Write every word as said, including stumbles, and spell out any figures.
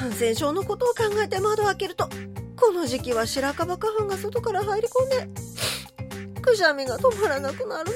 感染症のことを考えて窓を開けると、この時期は白樺花粉が外から入り込んでくしゃみが止まらなくなるのよね。